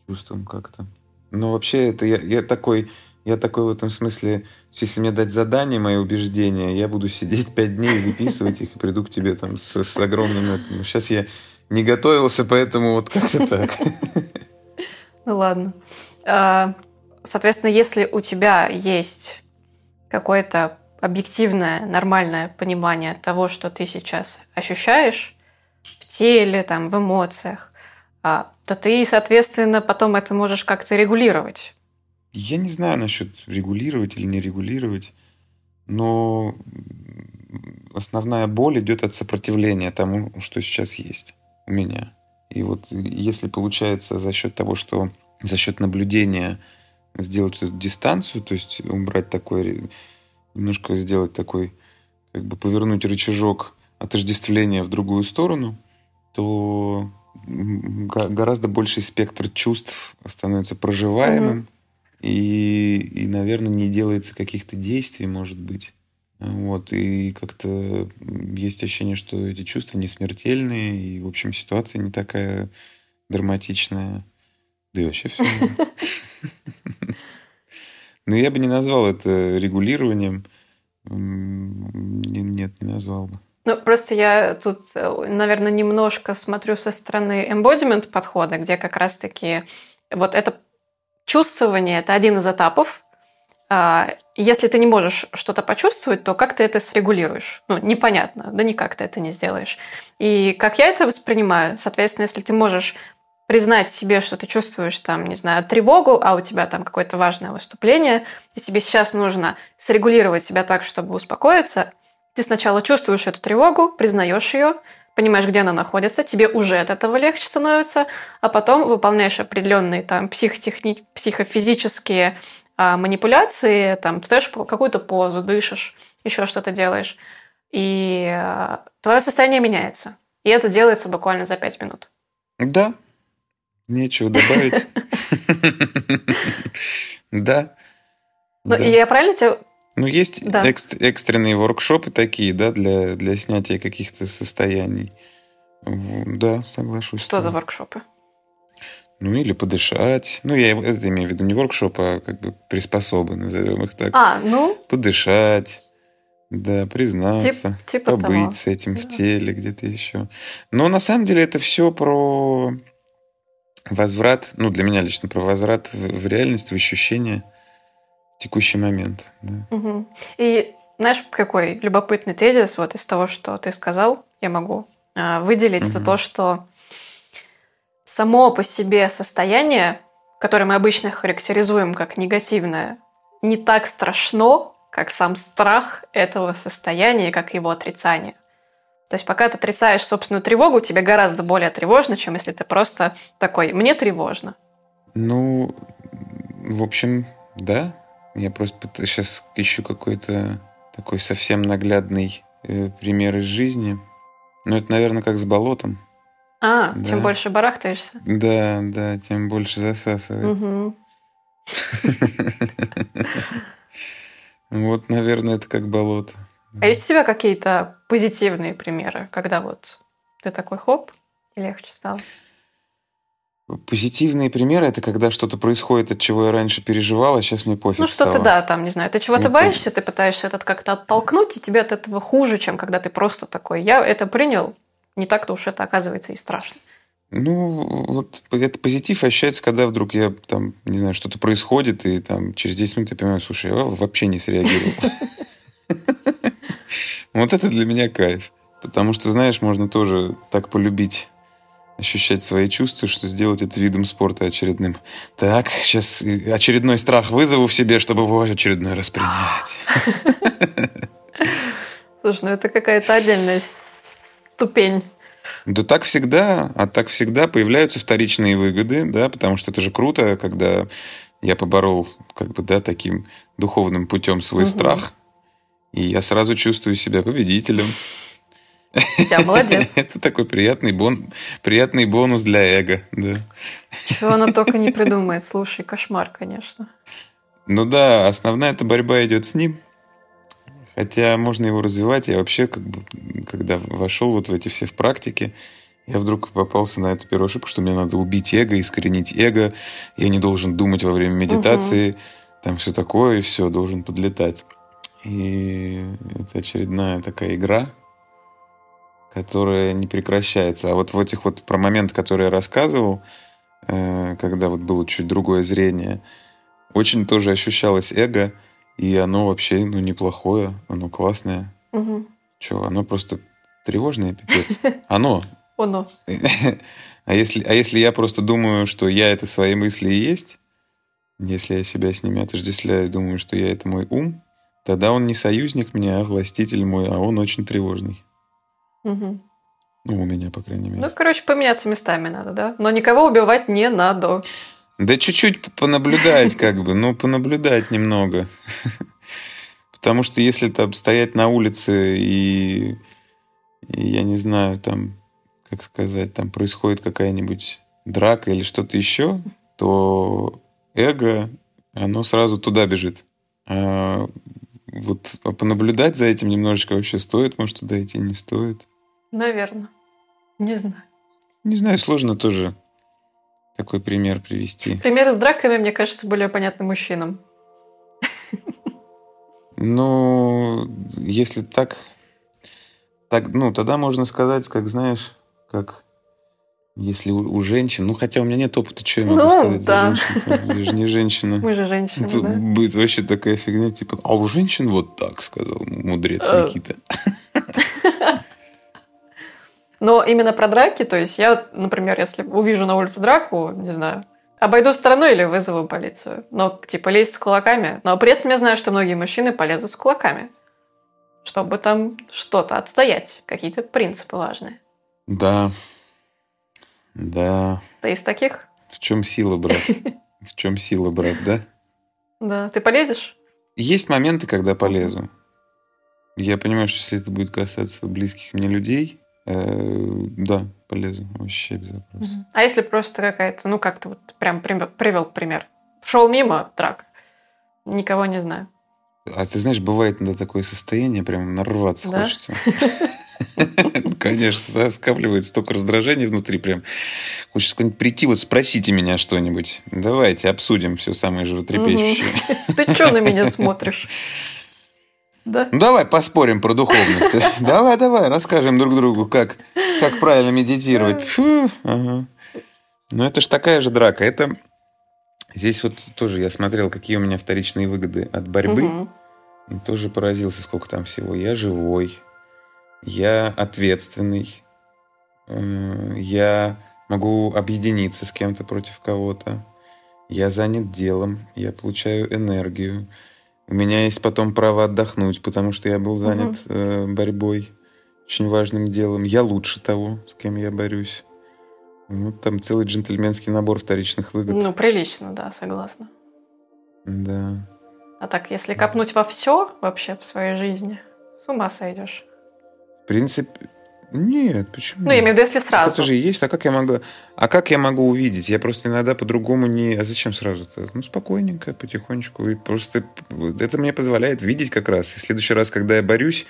чувством как-то. Но вообще это я, я такой, я такой в этом смысле, если мне дать задание, мои убеждения, я буду сидеть пять дней, выписывать их и приду к тебе там с, с огромным... Этим. Сейчас я не готовился, поэтому вот как-то так. Ну ладно. Соответственно, если у тебя есть какое-то объективное, нормальное понимание того, что ты сейчас ощущаешь в теле, там, в эмоциях, то ты, соответственно, потом это можешь как-то регулировать. Я не знаю насчет регулировать или не регулировать, но основная боль идет от сопротивления тому, что сейчас есть у меня. И вот если получается за счет того, что за счет наблюдения сделать эту дистанцию, то есть убрать такой, немножко сделать такой, как бы повернуть рычажок отождествления в другую сторону, то гораздо больший спектр чувств становится проживаемым, mm-hmm. и, и, наверное, не делается каких-то действий, может быть. Вот, и как-то есть ощущение, что эти чувства не смертельные, и, в общем, ситуация не такая драматичная. Да и вообще все. Но я бы не назвал это регулированием. Нет, не назвал бы. Ну, просто я тут, наверное, немножко смотрю со стороны эмбодимент подхода, где как раз-таки вот это чувствование, это один из этапов. Если ты не можешь что-то почувствовать, то как ты это срегулируешь? Ну, непонятно, да никак ты это не сделаешь. И как я это воспринимаю, соответственно, если ты можешь признать себе, что ты чувствуешь, там, не знаю, тревогу, а у тебя там какое-то важное выступление, и тебе сейчас нужно срегулировать себя так, чтобы успокоиться. Ты сначала чувствуешь эту тревогу, признаешь ее, понимаешь, где она находится, тебе уже от этого легче становится, а потом выполняешь определенные там психотехни... психофизические а, манипуляции, там, встаешь в какую-то позу, дышишь, еще что-то делаешь, и а, твое состояние меняется. И это делается буквально за пять минут. Да. Нечего добавить. Да. Ну, и я правильно тебя... Ну, есть экстренные воркшопы такие, да, для снятия каких-то состояний. Да, соглашусь. Что за воркшопы? Ну, или подышать. Ну, я это имею в виду не воркшопы, а как бы приспособы, назовем их так. А, ну? Подышать. Да, признаться. Типа того. Побыть с этим в теле, где-то еще. Но на самом деле это все про... Возврат, ну, для меня лично, про возврат в реальность, в ощущение в текущий момент. Да. Угу. И знаешь, какой любопытный тезис вот из того, что ты сказал, я могу э, выделить, угу. это то, что само по себе состояние, которое мы обычно характеризуем как негативное, не так страшно, как сам страх этого состояния, как его отрицание. То есть пока ты отрицаешь собственную тревогу, тебе гораздо более тревожно, чем если ты просто такой «мне тревожно». Ну, в общем, да. Я просто сейчас ищу какой-то такой совсем наглядный э, пример из жизни. Ну, это, наверное, как с болотом. А, да. Чем больше барахтаешься? Да, да, тем больше засасывает. Вот, наверное, это как болото. А есть у тебя какие-то позитивные примеры, когда вот ты такой хоп, и легче стало? Позитивные примеры — это когда что-то происходит, от чего я раньше переживал, а сейчас мне пофиг Ну что-то стало. Да, там, не знаю, ты чего-то ну, боишься, ты... ты пытаешься это как-то оттолкнуть, и тебе от этого хуже, чем когда ты просто такой, я это принял, не так-то уж это оказывается и страшно. Ну, вот это позитив ощущается, когда вдруг я там, не знаю, что-то происходит, и там через десять минут я понимаю, слушай, я вообще не среагировал. Вот это для меня кайф. Потому что, знаешь, можно тоже так полюбить ощущать свои чувства, что сделать это видом спорта очередным. Так, сейчас очередной страх вызову в себе, чтобы его очередной раз принять. Слушай, ну это какая-то отдельная ступень. Да так всегда, а так всегда появляются вторичные выгоды, да, потому что это же круто, когда я поборол, как бы, да, таким духовным путем свой угу. страх, и я сразу чувствую себя победителем. Я молодец. Это такой приятный бон... приятный бонус для эго, да. Чего оно только не придумает, слушай, кошмар, конечно. Ну да, основная эта борьба идет с ним. Хотя можно его развивать. Я вообще, как бы, когда вошел вот в эти все в практике, я вдруг попался на эту первую ошибку, что мне надо убить эго, искоренить эго. Я не должен думать во время медитации. Угу. Там все такое, и все, должен подлетать. И это очередная такая игра, которая не прекращается. А вот в этих вот про момент, который я рассказывал, когда вот было чуть другое зрение, очень тоже ощущалось эго. И оно вообще, ну, неплохое, оно классное. Угу. Чего? Оно просто тревожное, пипец. Оно. Оно. А если, а если я просто думаю, что я — это свои мысли и есть, если я себя с ними отождествляю и думаю, что я — это мой ум, тогда он не союзник мне, а властитель мой, а он очень тревожный. Угу. Ну, у меня, по крайней мере. Ну, короче, поменяться местами надо, да? Но никого убивать не надо. Да чуть-чуть понаблюдать, как бы, ну, понаблюдать немного. Потому что если там стоять на улице и, и, я не знаю, там, как сказать, там происходит какая-нибудь драка или что-то еще, то эго, оно сразу туда бежит. А вот а понаблюдать за этим немножечко вообще стоит, может, туда идти не стоит. Наверное. Не знаю. Не знаю, сложно тоже такой пример привести. Примеры с драками, мне кажется, более понятны мужчинам. Ну, если так, так, ну, тогда можно сказать, как, знаешь, как если у, у женщин, ну, хотя у меня нет опыта, что я могу ну, сказать да. за женщину. Я же не женщина. Мы же женщины, да? Будет вообще такая фигня, типа, а у женщин вот так, сказал мудрец Никита. Но именно про драки, то есть я, например, если увижу на улице драку, не знаю, обойду стороной или вызову полицию. Но, типа, лезть с кулаками. Но при этом я знаю, что многие мужчины полезут с кулаками, чтобы там что-то отстоять, какие-то принципы важные. Да. Да. Ты из таких? В чем сила, брат? В чем сила, брат, да? Да. Ты полезешь? Есть моменты, когда полезу. Я понимаю, что если это будет касаться близких мне людей... Да, полезу. Вообще без вопроса. А если просто какая-то, ну, как ты вот прям привел пример. Шел мимо, драк. Никого не знаю. А ты знаешь, бывает на такое состояние, прям нарваться да? хочется. Конечно, скапливается столько раздражений внутри, прям хочется кого-нибудь прийти, вот спросите меня что-нибудь. Давайте обсудим все самое животрепещущее. Ты что на меня смотришь? Да? Ну, давай поспорим про духовность. Давай, давай, расскажем друг другу, как, как правильно медитировать. Фу, ага. Ну, это же такая же драка. Это... Здесь вот тоже я смотрел, какие у меня вторичные выгоды от борьбы. Угу. И тоже поразился, сколько там всего. Я живой, я ответственный, я могу объединиться с кем-то против кого-то, я занят делом, я получаю энергию. У меня есть потом право отдохнуть, потому что я был занят угу. э, борьбой, очень важным делом. Я лучше того, с кем я борюсь. Вот там целый джентльменский набор вторичных выгод. Ну, прилично, да, согласна. Да. А так, если копнуть во все вообще в своей жизни, с ума сойдешь. В принципе... Нет, почему? Ну, я имею в виду, если сразу. Это же есть. А как я могу, а как я могу увидеть? Я просто иногда по-другому не... А зачем сразу-то? Ну, спокойненько, потихонечку. И просто это мне позволяет видеть как раз. И в следующий раз, когда я борюсь,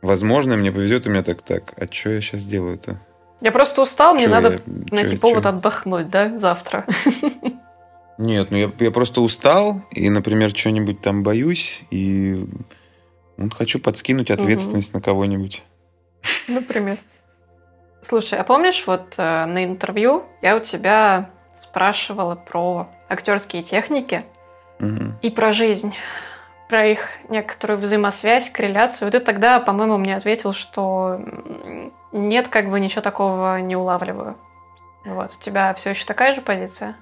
возможно, мне повезет, у меня так, так, а что я сейчас делаю-то? Я просто устал, мне надо найти повод отдохнуть, да, завтра. Нет, ну я, я просто устал, и, например, что-нибудь там боюсь, и ну, хочу подскинуть ответственность угу. на кого-нибудь. Например. Слушай, а помнишь, вот э, на интервью я у тебя спрашивала про актерские техники mm-hmm. и про жизнь, про их некоторую взаимосвязь, корреляцию. И ты тогда, по-моему, мне ответил, что нет, как бы ничего такого не улавливаю. Вот. У тебя все еще такая же позиция?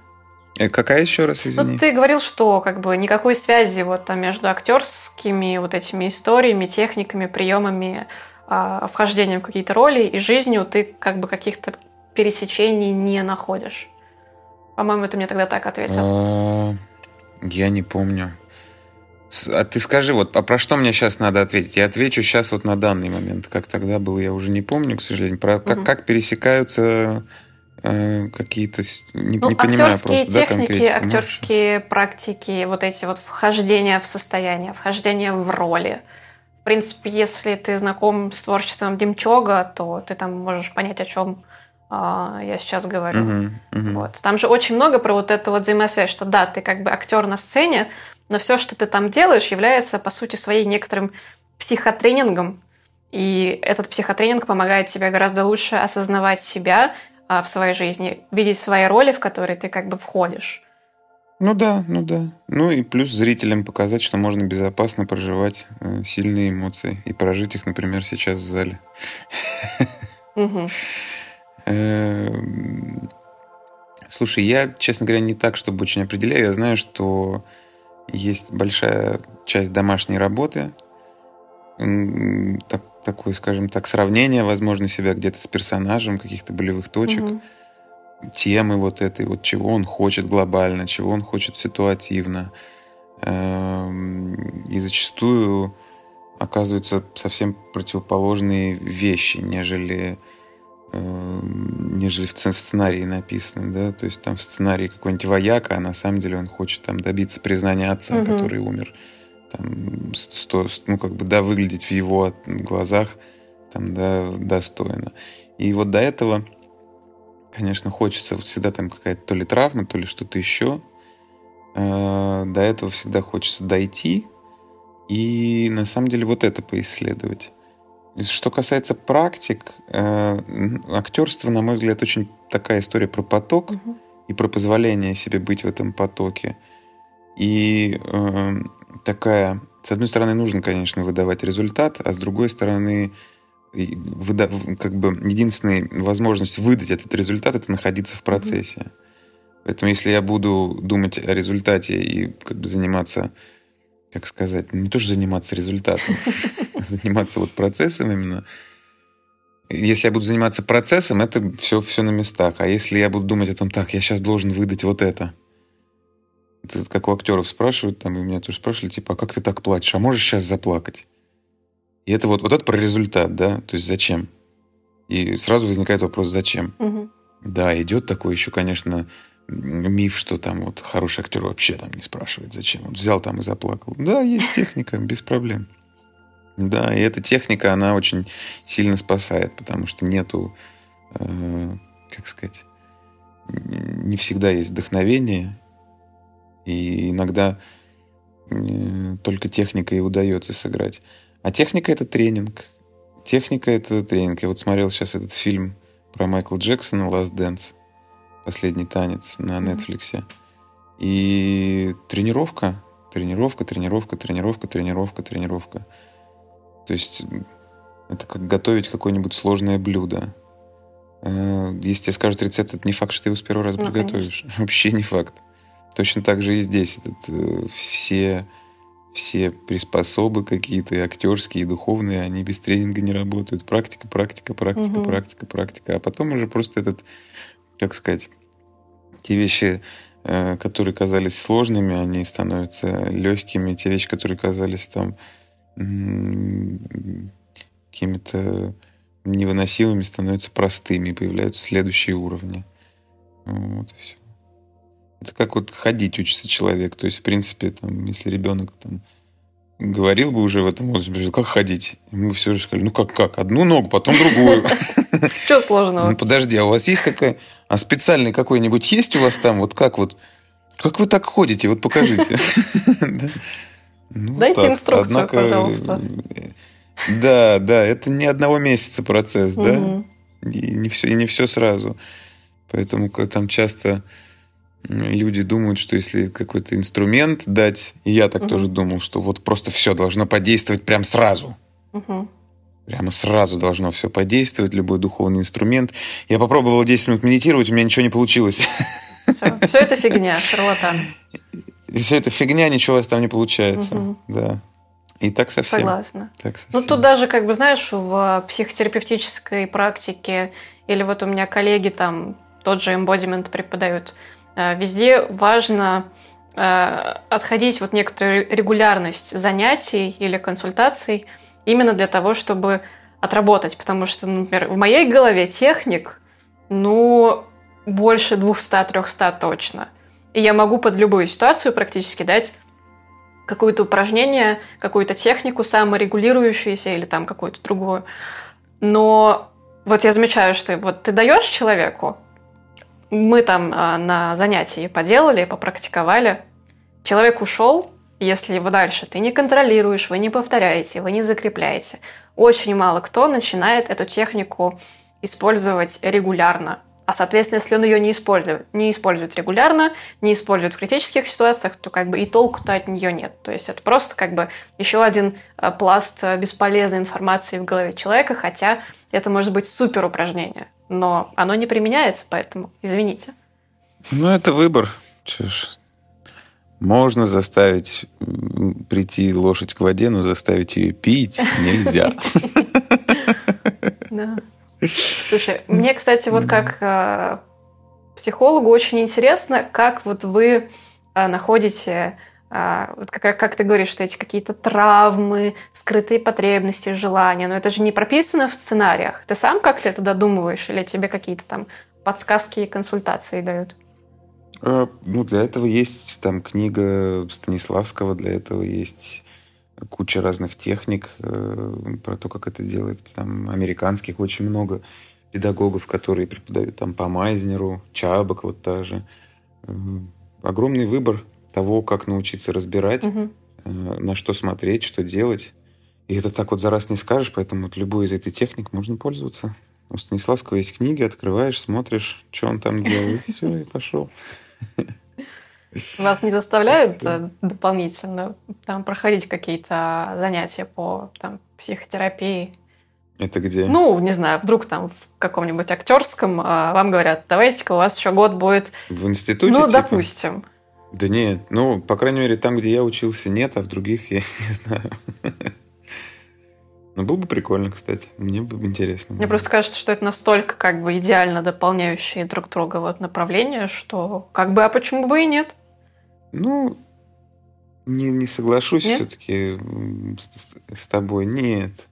Какая еще раз, извини? Ну, ты говорил, что как бы никакой связи вот, там, между актерскими вот этими историями, техниками, приемами, э, вхождением в какие-то роли и жизнью ты как бы каких-то пересечений не находишь. По-моему, ты мне тогда так ответил. Я не помню. А ты скажи, вот, а про что мне сейчас надо ответить? Я отвечу сейчас вот на данный момент. Как тогда было, я уже не помню, к сожалению. Про как, угу. как пересекаются э, какие-то... Не, ну, не понимаю просто. Актерские техники, да, актерские практики, вот эти вот вхождения в состояние, вхождение в роли. В принципе, если ты знаком с творчеством Демчога, то ты там можешь понять, о чем я сейчас говорю. Uh-huh, uh-huh. Вот. Там же очень много про вот эту вот взаимосвязь, что да, ты как бы актер на сцене, но все, что ты там делаешь, является, по сути, своей некоторым психотренингом. И этот психотренинг помогает тебе гораздо лучше осознавать себя а, в своей жизни, видеть свои роли, в которые ты как бы входишь. Ну да, ну да. Ну и плюс зрителям показать, что можно безопасно проживать сильные эмоции и прожить их, например, сейчас в зале. Угу. Слушай, я, честно говоря, не так, чтобы очень определяю. Я знаю, что есть большая часть домашней работы, так, такое, скажем так, сравнение, возможно, себя где-то с персонажем, каких-то болевых точек, угу. темы вот этой, вот чего он хочет глобально, чего он хочет ситуативно. И зачастую оказываются совсем противоположные вещи, нежели... нежели в сценарии написано, да, то есть там в сценарии какой-нибудь вояка, а на самом деле он хочет там добиться признания отца, угу. который умер, там, сто, ну, как бы, да, выглядеть в его глазах, там, да, достойно. И вот до этого, конечно, хочется всегда там какая-то то ли травма, то ли что-то еще. До этого всегда хочется дойти и, на самом деле, вот это поисследовать. Что касается практик, э, актерство, на мой взгляд, очень такая история про поток угу. и про позволение себе быть в этом потоке. И э, такая... С одной стороны, нужно, конечно, выдавать результат, а с другой стороны, выда, как бы единственная возможность выдать этот результат — это находиться в процессе. Угу. Поэтому если я буду думать о результате и как бы заниматься... Как сказать, не то, что заниматься результатом, заниматься вот процессом именно. Если я буду заниматься процессом, это все, все на местах. А если я буду думать о том, так, я сейчас должен выдать вот это. Это как у актеров спрашивают, там, и меня тоже спрашивали, типа, а как ты так плачешь? А можешь сейчас заплакать? И это вот, вот это про результат, да? То есть зачем? И сразу возникает вопрос, зачем? Угу. Да, идет такой еще, конечно... миф, что там вот хороший актер вообще там не спрашивает, зачем. Он взял там и заплакал. Да, есть техника, без проблем. Да, и эта техника, она очень сильно спасает, потому что нету, э, как сказать, не всегда есть вдохновение, и иногда э, только техника и удается сыграть. А техника — это тренинг. Техника — это тренинг. Я вот смотрел сейчас этот фильм про Майкла Джексона «Last Dance», «Последний танец» на Netflix. И тренировка, тренировка, тренировка, тренировка, тренировка, тренировка. То есть это как готовить какое-нибудь сложное блюдо. Если тебе скажут рецепт, это не факт, что ты его с первого раза ну, приготовишь. Конечно. Вообще не факт. Точно так же и здесь. Этот, все, все приспособы какие-то, и актерские, и духовные, они без тренинга не работают. Практика, практика, практика, угу. практика, практика. А потом уже просто этот... Как сказать, те вещи, которые казались сложными, они становятся легкими. Те вещи, которые казались там какими-то невыносимыми, становятся простыми, появляются следующие уровни. Вот и все. Это как вот ходить учится человек. То есть, в принципе, там, если ребенок там говорил бы уже в этом возрасте, как ходить? Ему все же сказали, ну как, как? Одну ногу, потом другую. Что сложного? Ну, подожди, а у вас есть какая... А специальный какой-нибудь есть у вас там? Вот как вот... Как вы так ходите? Вот покажите. Дайте инструкцию, пожалуйста. Да, да, это не одного месяца процесс, да? И не все сразу. Поэтому там часто люди думают, что если какой-то инструмент дать... И я так тоже думал, что вот просто все должно подействовать прям сразу. Прямо сразу должно все подействовать, любой духовный инструмент. Я попробовал десять минут медитировать, у меня ничего не получилось. Все, все это фигня, шарлатан. И все это фигня, ничего у вас там не получается. Угу. Да. И так совсем. Согласна. Так совсем. Ну, тут даже, как бы, знаешь, в психотерапевтической практике, или вот у меня коллеги там тот же эмбодимент преподают, везде важно отходить вот некоторую регулярность занятий или консультаций именно для того, чтобы отработать. Потому что, например, в моей голове техник, ну, больше двести-триста точно. И я могу под любую ситуацию практически дать какое-то упражнение, какую-то технику саморегулирующуюся или там какую-то другую. Но вот я замечаю, что вот ты даешь человеку, мы там на занятии поделали, попрактиковали, человек ушел, если его дальше ты не контролируешь, вы не повторяете, вы не закрепляете. Очень мало кто начинает эту технику использовать регулярно. А, соответственно, если он ее не использует, не использует регулярно, не использует в критических ситуациях, то как бы и толку-то от нее нет. То есть это просто как бы еще один пласт бесполезной информации в голове человека, хотя это может быть супер упражнение, но оно не применяется, поэтому извините. Ну, это выбор. Чушь. Можно заставить прийти лошадь к воде, но заставить ее пить нельзя. Да. Слушай, мне, кстати, вот как э, психологу очень интересно, как вот вы э, находите, э, вот как, как ты говоришь, что эти какие-то травмы, скрытые потребности, желания, но это же не прописано в сценариях. Ты сам как-то это додумываешь или тебе какие-то там подсказки и консультации дают? Э, ну, для этого есть там книга Станиславского, для этого есть... куча разных техник э, про то, как это делать. Там американских очень много педагогов, которые преподают там по Майзнеру, Чабок вот та же. Э, огромный выбор того, как научиться разбирать, угу. э, на что смотреть, что делать. И это так вот за раз не скажешь, поэтому вот любой из этой техник можно пользоваться. У Станиславского есть книги, открываешь, смотришь, что он там делает, и все, и пошел. Вас не заставляют дополнительно там проходить какие-то занятия по там, психотерапии? Это где? Ну, не знаю, вдруг там в каком-нибудь актерском вам говорят, давайте-ка у вас еще год будет... В институте? Ну, типа? Допустим. Да нет, ну, по крайней мере, там, где я учился, нет, а в других я не знаю. Ну, было бы прикольно, кстати. Мне было бы интересно. Мне просто кажется, что это настолько как бы идеально дополняющие друг друга вот направления, что как бы, а почему бы и нет? Ну, не, не соглашусь нет? все-таки с, с тобой. Нет.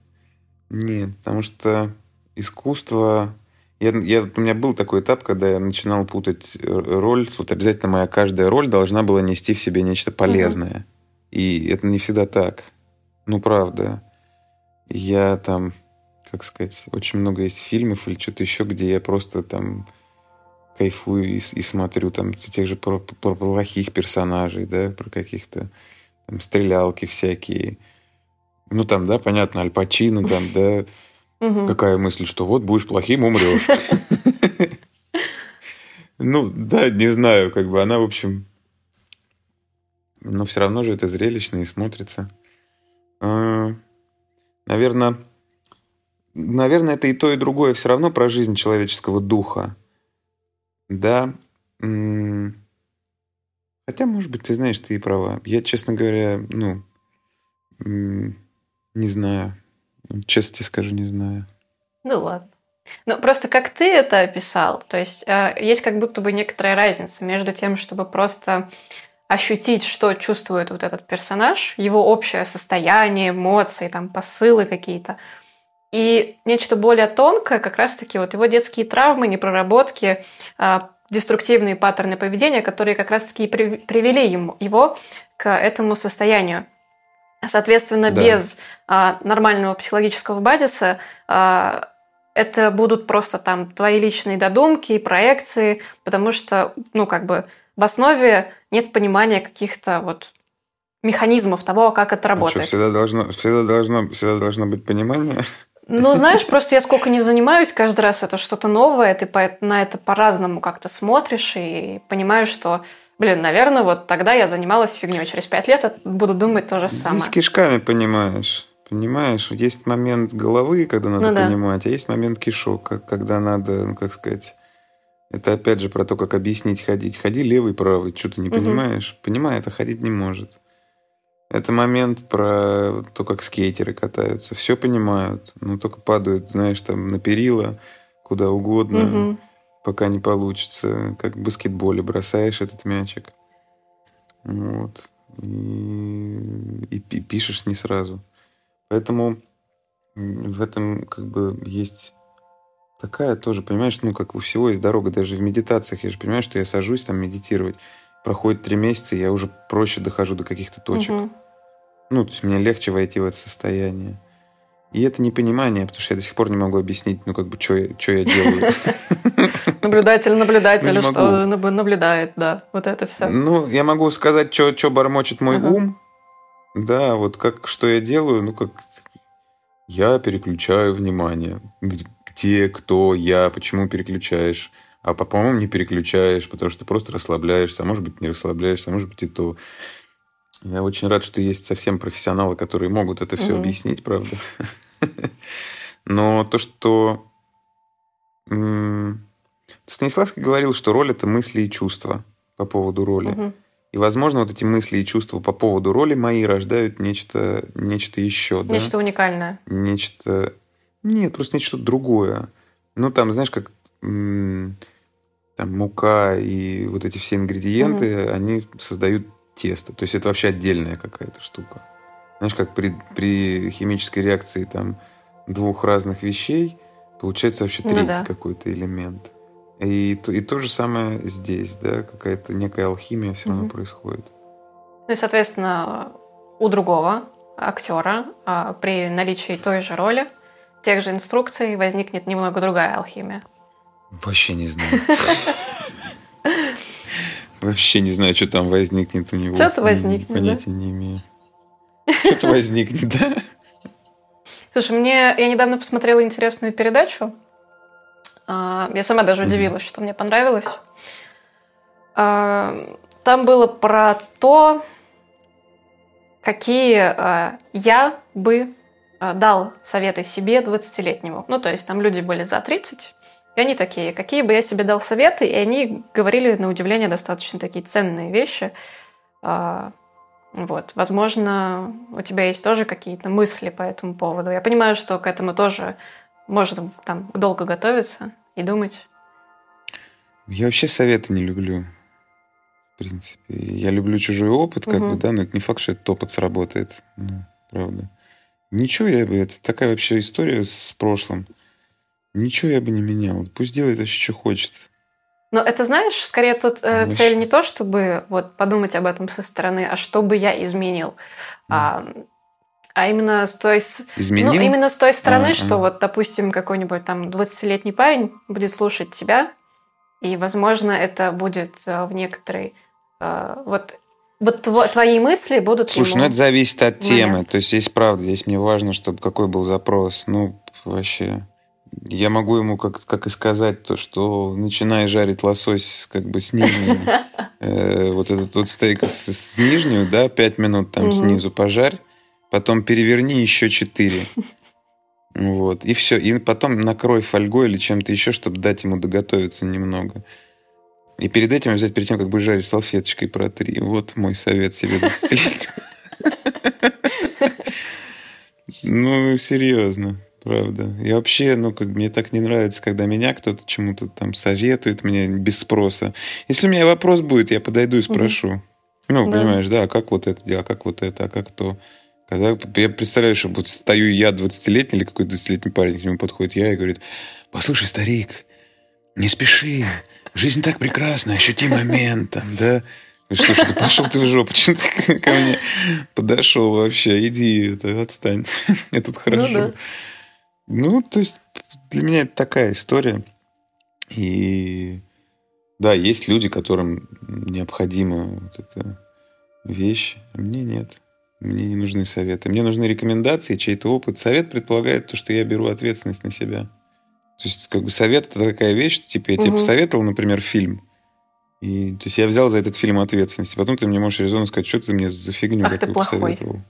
Нет. Потому что искусство... Я, я, у меня был такой этап, когда я начинал путать роль. Вот обязательно моя каждая роль должна была нести в себе нечто полезное. Угу. И это не всегда так. Ну, правда. Я там, как сказать, очень много есть фильмов или что-то еще, где я просто там кайфую и, и смотрю там тех же про, про плохих персонажей, да, про каких-то там стрелялки всякие. Ну, там, да, понятно, Аль Пачино, там, да, какая мысль, что вот будешь плохим, умрешь. Ну, да, не знаю, как бы она, в общем... Но все равно же это зрелищно и смотрится. Наверное, наверное, это и то, и другое все равно про жизнь человеческого духа. Да. Хотя, может быть, ты знаешь, ты и права. Я, честно говоря, ну, не знаю. Честно тебе скажу, не знаю. Ну, ладно. Ну, просто как ты это описал, то есть есть как будто бы некоторая разница между тем, чтобы просто... ощутить, что чувствует вот этот персонаж, его общее состояние, эмоции, там, посылы какие-то. И нечто более тонкое, как раз-таки вот его детские травмы, непроработки, э, деструктивные паттерны поведения, которые как раз-таки и при- привели ему, его к этому состоянию. Соответственно, да. без э, нормального психологического базиса э, это будут просто там твои личные додумки, проекции, потому что, ну, как бы в основе нет понимания каких-то вот механизмов того, как это работает. А что, всегда должно, всегда должно, всегда должно быть понимание? Ну, знаешь, просто я сколько не занимаюсь, каждый раз это что-то новое, ты на это по-разному как-то смотришь и понимаешь, что, блин, наверное, вот тогда я занималась фигней, через пять лет буду думать то же самое. Ты с кишками понимаешь. Понимаешь, есть момент головы, когда надо ну, понимать, да. а есть момент кишок, когда надо, ну, как сказать... Это опять же про то, как объяснить ходить. Ходи левый, правый, что ты не угу. понимаешь? Понимает, а ходить не может. Это момент про то, как скейтеры катаются. Все понимают, но только падают, знаешь, там на перила, куда угодно, угу. пока не получится. Как в баскетболе бросаешь этот мячик. Вот. И, и, и пишешь не сразу. Поэтому в этом как бы есть такая тоже, понимаешь, ну как у всего есть дорога, даже в медитациях. Я же понимаю, что я сажусь там медитировать. Проходит три месяца, я уже проще дохожу до каких-то точек. Угу. Ну, то есть мне легче войти в это состояние. И это непонимание, потому что я до сих пор не могу объяснить, ну как бы, что я делаю. Наблюдатель наблюдателю, что наблюдает, да, вот это все. Ну, я могу сказать, что бормочет мой ум. Да, вот как, что я делаю, ну, как... Я переключаю внимание. Где, кто, я, почему переключаешь. А, по-моему, не переключаешь, потому что ты просто расслабляешься. А может быть, не расслабляешься, а может быть, и то. Я очень рад, что есть совсем профессионалы, которые могут это все mm-hmm. объяснить, правда. Но то, что... Станиславский говорил, что роль – это мысли и чувства по поводу роли. Mm-hmm. И, возможно, вот эти мысли и чувства по поводу роли мои рождают нечто, нечто еще. Нечто да? уникальное. Нечто... Нет, просто нечто другое. Ну, там, знаешь, как м- там, мука и вот эти все ингредиенты, угу. они создают тесто. То есть это вообще отдельная какая-то штука. Знаешь, как при, при химической реакции там, двух разных вещей получается вообще третий ну, да. какой-то элемент. И то, и то же самое здесь, да, какая-то некая алхимия все равно mm-hmm. происходит. Ну и, соответственно, у другого актера при наличии той же роли, тех же инструкций возникнет немного другая алхимия. Вообще не знаю. Вообще не знаю, что там возникнет у него. Что-то возникнет, понятия не имею. Что-то возникнет, да? Слушай, мне я недавно посмотрела интересную передачу. Я сама даже удивилась, что мне понравилось. Там было про то, какие я бы дал советы себе двадцатилетнему. Ну, то есть там люди были за тридцать, и они такие, какие бы я себе дал советы, и они говорили, на удивление, достаточно такие ценные вещи. Вот. Возможно, у тебя есть тоже какие-то мысли по этому поводу. Я понимаю, что к этому тоже можно там долго готовиться и думать. Я вообще советы не люблю. В принципе. Я люблю чужой опыт, как угу. бы, да, но это не факт, что этот опыт сработает. Ну, правда. Ничего я бы... Это такая вообще история с прошлым. Ничего я бы не менял. Пусть делает вообще, что хочет. Но это, знаешь, скорее тут э, цель не то, чтобы вот подумать об этом со стороны, а что бы я изменил. Да. А, А именно с той, ну, именно с той стороны, а, что, а. вот, допустим, какой-нибудь там двадцатилетний парень будет слушать тебя, и, возможно, это будет в некоторой... Вот, вот твои мысли будут... Слушай, ну это зависит от темы. Момент. То есть здесь правда, здесь мне важно, чтобы какой был запрос. Ну, вообще... Я могу ему как, как и сказать то, что начинай жарить лосось как бы с нижней, вот этот вот стейк с нижней, да, пять минут там снизу пожарь, потом переверни еще четыре. Вот. И все. И потом накрой фольгой или чем-то еще, чтобы дать ему доготовиться немного. И перед этим взять, перед тем, как будешь жарить, салфеточкой протри. Вот мой совет себе двадцатилетнему. Ну, серьезно. Правда. Я вообще, ну, как мне так не нравится, когда меня кто-то чему-то там советует, меня без спроса. Если у меня вопрос будет, я подойду и спрошу. Ну, понимаешь, да, а как вот это дело, а как вот это, а как то... Когда я представляю, что вот стою я двадцатилетний или какой-то двадцатилетний парень, к нему подходит я и говорит, послушай, старик, не спеши, жизнь так прекрасна, ощути момент, там, да? Слушай, ты пошел ты в жопу, почему ты ко мне подошел вообще, иди, это, отстань, мне тут хорошо. Ну, да. Ну, то есть для меня это такая история. И да, есть люди, которым необходима вот эта вещь, а мне нет. Мне не нужны советы. Мне нужны рекомендации, чей-то опыт. Совет предполагает то, что я беру ответственность на себя. То есть, как бы совет – это такая вещь, что типа я угу. тебе посоветовал, например, фильм. И, то есть, я взял за этот фильм ответственность. И потом ты мне можешь резонно сказать, что ты мне за фигню такую посоветовал.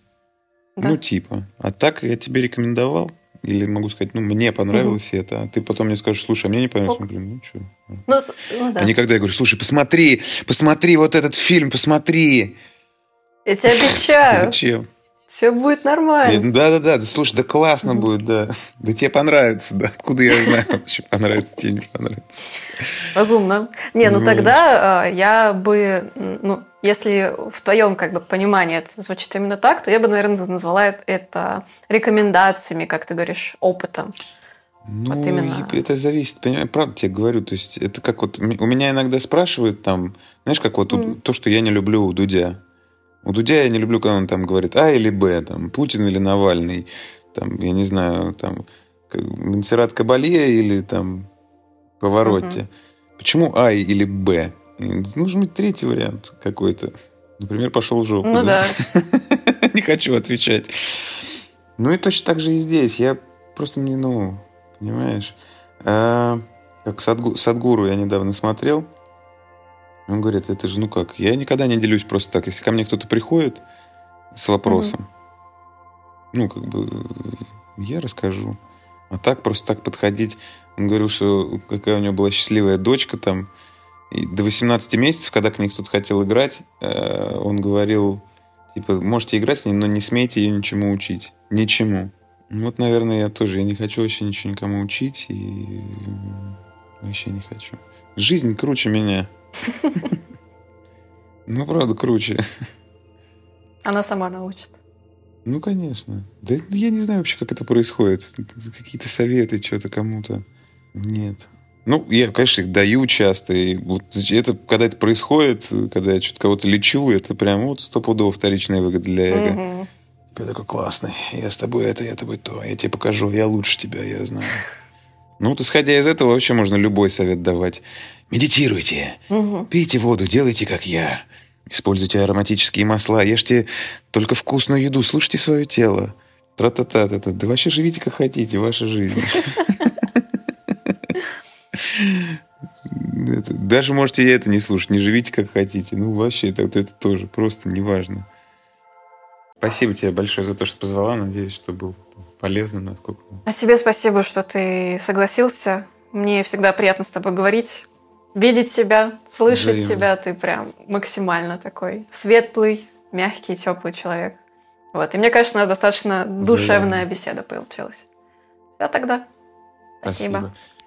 Да. Ну, типа. А так я тебе рекомендовал. Или могу сказать, ну, мне понравилось угу. это. А ты потом мне скажешь, слушай, а мне не понравилось. Ок. Ну, блин, ну, что? Ну, с... ну, да. А никогда я говорю, слушай, посмотри, посмотри вот этот фильм, посмотри. Я тебе обещаю. Зачем? Все будет нормально. Да-да-да, да, слушай, да классно будет, да. Да тебе понравится, да. Откуда я знаю, вообще понравится тебе, не понравится. Разумно. Не, ну тогда я бы, ну, если в твоем как бы понимании это звучит именно так, то я бы, наверное, назвала это рекомендациями, как ты говоришь, опытом. Ну, вот именно. Это зависит, понимаю, правда тебе говорю, то есть это как вот, у меня иногда спрашивают там, знаешь, как вот mm. то, что я не люблю у Дудя. У Дудя я не люблю, когда он там говорит А или Б, там, Путин или Навальный, там, я не знаю, там, Монсеррат Кабалье или там Паваротти. Uh-huh. Почему А или Б? Нужен третий вариант какой-то. Например, пошел в жопу. Ну да. Не хочу отвечать. Ну и точно так же и здесь. Я просто не, ну, понимаешь. Как Садгуру я недавно смотрел. Он говорит, это же, ну как, я никогда не делюсь просто так. Если ко мне кто-то приходит с вопросом, mm-hmm. ну, как бы, я расскажу. А так, просто так подходить. Он говорил, что какая у него была счастливая дочка там. И до восемнадцати месяцев, когда к ней кто-то хотел играть, он говорил, типа, можете играть с ней, но не смейте ее ничему учить. Ничему. Вот, наверное, я тоже. Я не хочу вообще ничего никому учить. И вообще не хочу. Жизнь круче меня. Ну, правда, круче. Она сама научит. Ну, конечно. Да я не знаю вообще, как это происходит. Какие-то советы что-то кому-то. Нет. Ну, я, конечно, их даю часто. И вот это, когда это происходит, когда я что-то кого-то лечу, это прям вот стопудово вторичная выгода для эго. Я такой классный. Я с тобой это, я тобой то. Я тебе покажу. Я лучше тебя, я знаю. Ну, вот, исходя из этого, вообще можно любой совет давать. Медитируйте, угу. пейте воду, делайте, как я. Используйте ароматические масла, ешьте только вкусную еду, слушайте свое тело. Тра-та-та, та-та. Да вообще живите, как хотите, ваша жизнь. Даже можете и это не слушать, не живите, как хотите. Ну, вообще, это тоже просто неважно. Спасибо тебе большое за то, что позвала. Надеюсь, что было полезно, насколько... А тебе спасибо, что ты согласился. Мне всегда приятно с тобой говорить. Видеть тебя, слышать Взаимно. Тебя, ты прям максимально такой светлый, мягкий, теплый человек. Вот. И мне кажется, у нас достаточно душевная Взаимно. Беседа получилась. Все тогда. Спасибо. Спасибо.